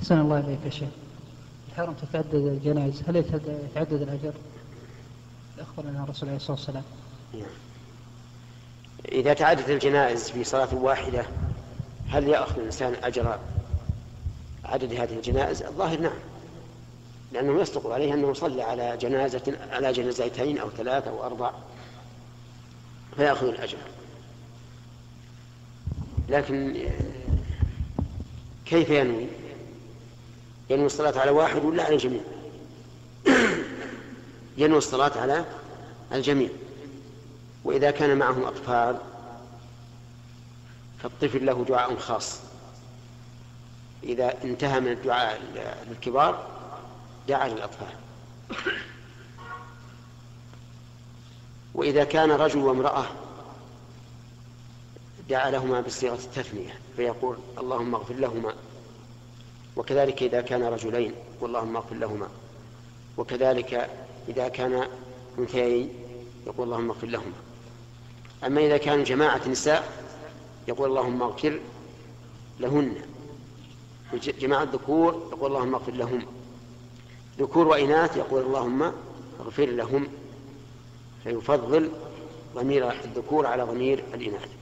أحسن الله إليك يا شيخ. الحرم تتعدد الجنائز، هل يتعدد الأجر؟ أخبرنا الرسول عليه الصلاة والسلام. إذا تعدد الجنائز في صلاة واحدة هل يأخذ الإنسان أجر عدد هذه الجنائز؟ الظاهر نعم، لأنه يصدق عليه أنه صلى على جنازة على جنازتين أو ثلاثة أو أربع فيأخذ الأجر. لكن كيف ينوي؟ ينوي الصلاة على واحد ولا على الجميع؟ ينوي الصلاة على الجميع. وإذا كان معهم أطفال فالطفل له دعاء خاص، إذا انتهى من الدعاء للكبار دعا للأطفال. وإذا كان رجل وامرأة دعا لهما بصيغة التثنية فيقول اللهم اغفر لهما، وكذلك إذا كان رجلين واللهم اغفر لهما، وكذلك إذا كان أنثيين يقول اللهم اغفر لهما. أما إذا كان جماعة نساء يقول اللهم اغفر لهن، جماعة ذكور يقول اللهم اغفر لهم، ذكور وإناث يقول اللهم اغفر لهم، فيفضل ضمير الذكور على ضمير الإناث.